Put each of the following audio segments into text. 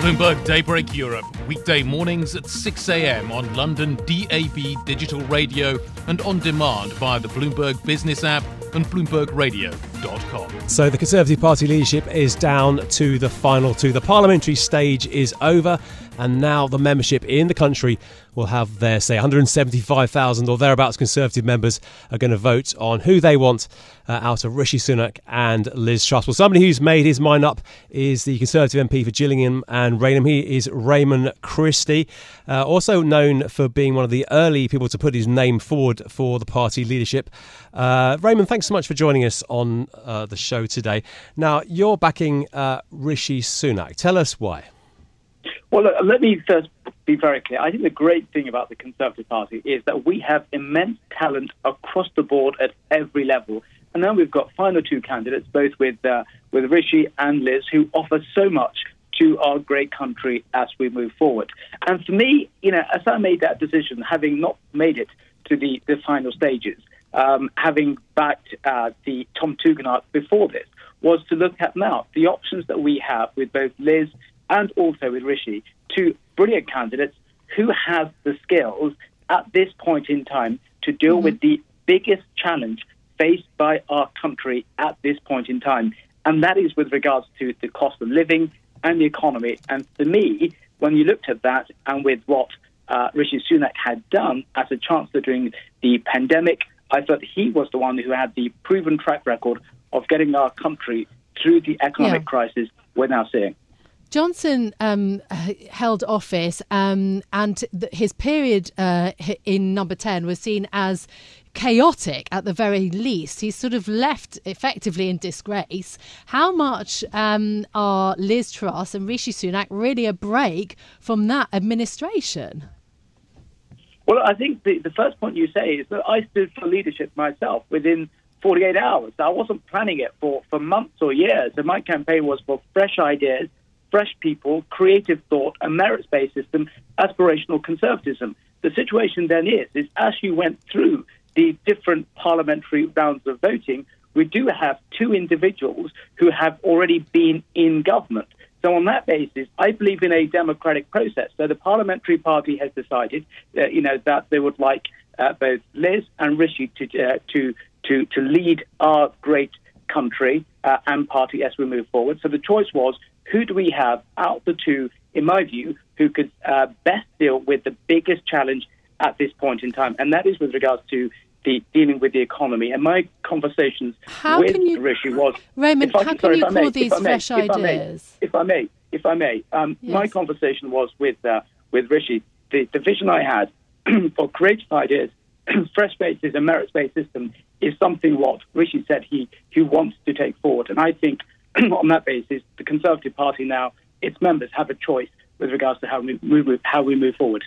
Bloomberg Daybreak Europe, weekday mornings at 6 a.m. on London DAB digital radio and on demand via the Bloomberg Business app and BloombergRadio.com. So the Conservative Party leadership is down to the final two. The parliamentary stage is over, and now the membership in the country will have their say. 175,000 or thereabouts Conservative members are going to vote on who they want out of Rishi Sunak and Liz Truss. Well, somebody who's made his mind up is the Conservative MP for Gillingham and Raynham. He is Rehman Chishti, also known for being one of the early people to put his name forward for the party leadership. Rehman, thanks so much for joining us on the show today. Now, you're backing Rishi Sunak. Tell us why. Well, let me first be very clear. I think the great thing about the Conservative Party is that we have immense talent across the board at every level. And now we've got final two candidates, both with Rishi and Liz, who offer so much to our great country as we move forward. And for me, you know, as I made that decision, having not made it to the final stages, having backed the Tom Tugendhat before this, was to look at now the options that we have with both Liz and also with Rishi, two brilliant candidates who have the skills at this point in time to deal with the biggest challenge faced by our country at this point in time. And that is with regards to the cost of living and the economy. And for me, when you looked at that and with what Rishi Sunak had done as a chancellor during the pandemic, I thought he was the one who had the proven track record of getting our country through the economic crisis we're now seeing. Johnson held office and his period in number 10 was seen as chaotic at the very least. He's sort of left effectively in disgrace. How much are Liz Truss and Rishi Sunak really a break from that administration? Well, I think the first point you say is that I stood for leadership myself within 48 hours. I wasn't planning it for months or years. And my campaign was for fresh ideas, fresh people, creative thought, a merits-based system, aspirational conservatism. The situation then is as you went through the different parliamentary rounds of voting, we do have two individuals who have already been in government. So on that basis, I believe in a democratic process. So the parliamentary party has decided, that they would like both Liz and Rishi to lead our great country and party as we move forward. So the choice was, who do we have out the two, in my view, who could best deal with the biggest challenge at this point in time? And that is with regards to the dealing with the economy. And my conversations with Rishi was... Rehman, how can you call these fresh ideas? If I may. My conversation was with Rishi. The vision I had for creative ideas, fresh bases and merits-based system is something what Rishi said he wants to take forward. And I think... on that basis, the Conservative Party now, its members have a choice with regards to how we move forward.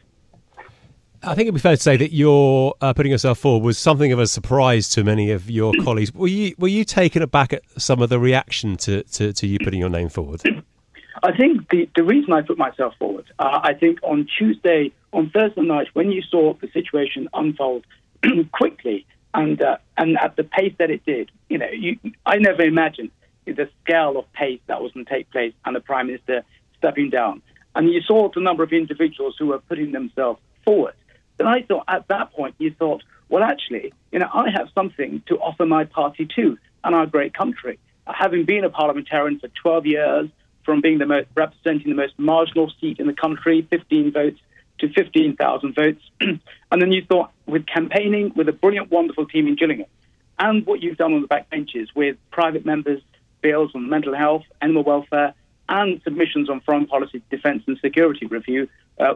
I think it'd be fair to say that your putting yourself forward was something of a surprise to many of your colleagues. Were you taken aback at some of the reaction to you putting your name forward? I think the reason I put myself forward, I think on Thursday night, when you saw the situation unfold quickly and at the pace that it did, I never imagined the scale of pace that was going to take place and the Prime Minister stepping down. And you saw the number of individuals who were putting themselves forward. Then I thought at that point, you thought, well, actually, I have something to offer my party too and our great country. Having been a parliamentarian for 12 years, from being representing the most marginal seat in the country, 15 votes to 15,000 votes. And then you thought, with campaigning, with a brilliant, wonderful team in Gillingham, and what you've done on the backbenches with private members, bills on mental health, animal welfare, and submissions on foreign policy, defence and security review,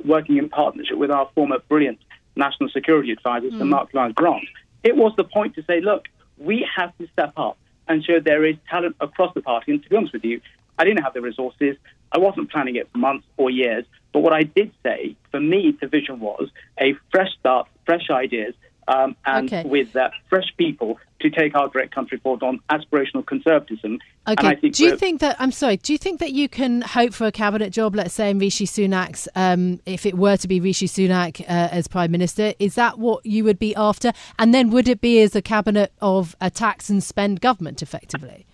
working in partnership with our former brilliant national security advisor, Sir Mark Lyon Grant. It was the point to say, look, we have to step up and show there is talent across the party. And to be honest with you, I didn't have the resources. I wasn't planning it for months or years. But what I did say, for me, the vision was a fresh start, fresh ideas, with fresh people to take our great country forward on aspirational conservatism. Okay. And I think do you think that you can hope for a cabinet job, let's say, in Rishi Sunak's, if it were to be Rishi Sunak as Prime Minister? Is that what you would be after? And then would it be as a cabinet of a tax and spend government, effectively?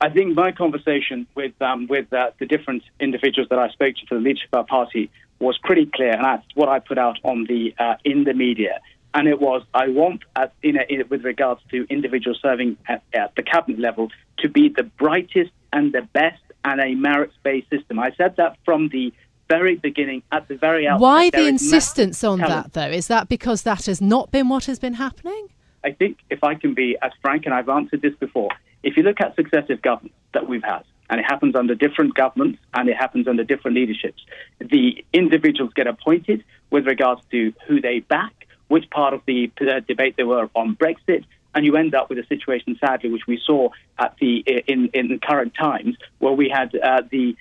I think my conversation with the different individuals that I spoke to for the leadership of our party was pretty clear, and that's what I put out on the in the media. And it was, I want, with regards to individuals serving at the cabinet level, to be the brightest and the best and a merits-based system. I said that from the very beginning, at the very outset. Why the insistence on that, though? Is that because that has not been what has been happening? I think, if I can be as frank, and I've answered this before, if you look at successive governments that we've had, and it happens under different governments and it happens under different leaderships, the individuals get appointed with regards to who they back, which part of the debate they were on Brexit, and you end up with a situation, sadly, which we saw at in current times, where we had the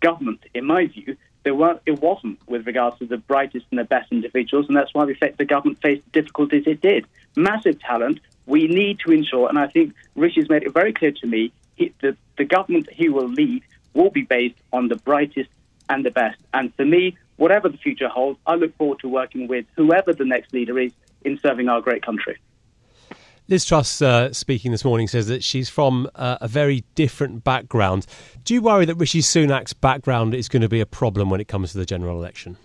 government, in my view, it wasn't with regards to the brightest and the best individuals, and that's why the government faced the difficulties it did. Massive talent. We need to ensure, and I think Rishi's made it very clear to me, the government he will lead will be based on the brightest and the best. And for me, whatever the future holds, I look forward to working with whoever the next leader is in serving our great country. Liz Truss, speaking this morning, says that she's from a very different background. Do you worry that Rishi Sunak's background is going to be a problem when it comes to the general election?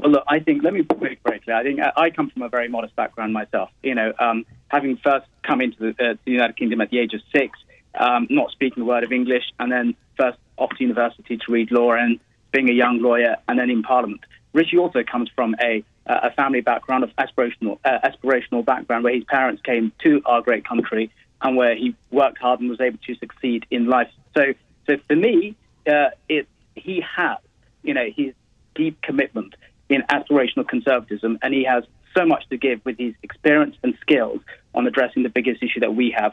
Well, look, I think, let me put it very clear. I think I come from a very modest background myself. You know, having first come into the United Kingdom at the age of 6, not speaking a word of English, and then first off to university to read law and being a young lawyer, and then in Parliament. Rishi also comes from a family background of aspirational background, where his parents came to our great country and where he worked hard and was able to succeed in life. So for me, he has, you know, his deep commitment in aspirational conservatism, and he has so much to give with his experience and skills on addressing the biggest issue that we have,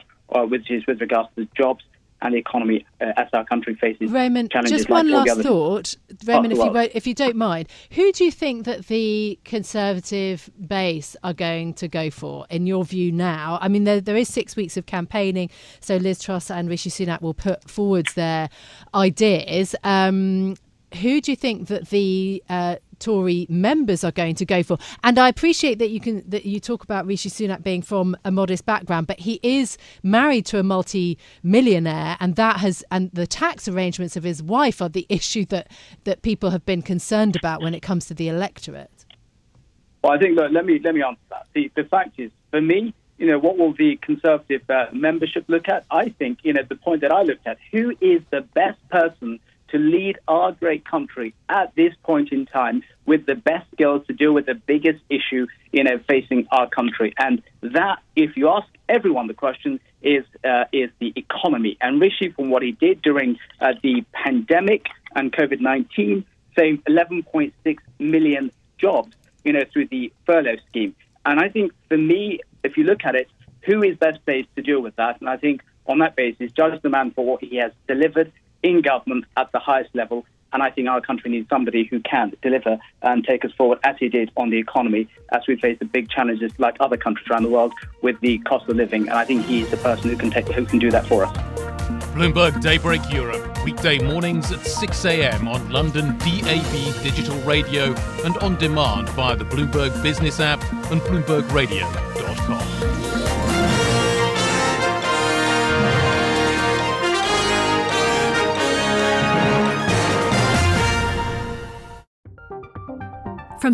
which is with regards to the jobs and the economy as our country faces Rehman, challenges. Just one last thought, Rehman, if you don't mind, who do you think that the Conservative base are going to go for, in your view now? I mean, there is 6 weeks of campaigning, so Liz Truss and Rishi Sunak will put forward their ideas. Who do you think that the Tory members are going to go for? And I appreciate that you talk about Rishi Sunak being from a modest background, but he is married to a multi-millionaire, and the tax arrangements of his wife are the issue that people have been concerned about when it comes to the electorate. Well, I think, look, let me answer that. The fact is, for me, you know, what will the Conservative membership look at? I think, you know, the point that I looked at, who is the best person to lead our great country at this point in time with the best skills to deal with the biggest issue, you know, facing our country. And that, if you ask everyone the question, is the economy. And Rishi, from what he did during the pandemic and COVID-19, saved 11.6 million jobs, you know, through the furlough scheme. And I think, for me, if you look at it, who is best placed to deal with that? And I think on that basis, judge the man for what he has delivered in government at the highest level, and I think our country needs somebody who can deliver and take us forward, as he did on the economy, as we face the big challenges like other countries around the world with the cost of living. And I think he's the person who can do that for us. Bloomberg Daybreak Europe, weekday mornings at 6 a.m. on London DAB digital radio and on demand via the Bloomberg Business app and BloombergRadio.com. From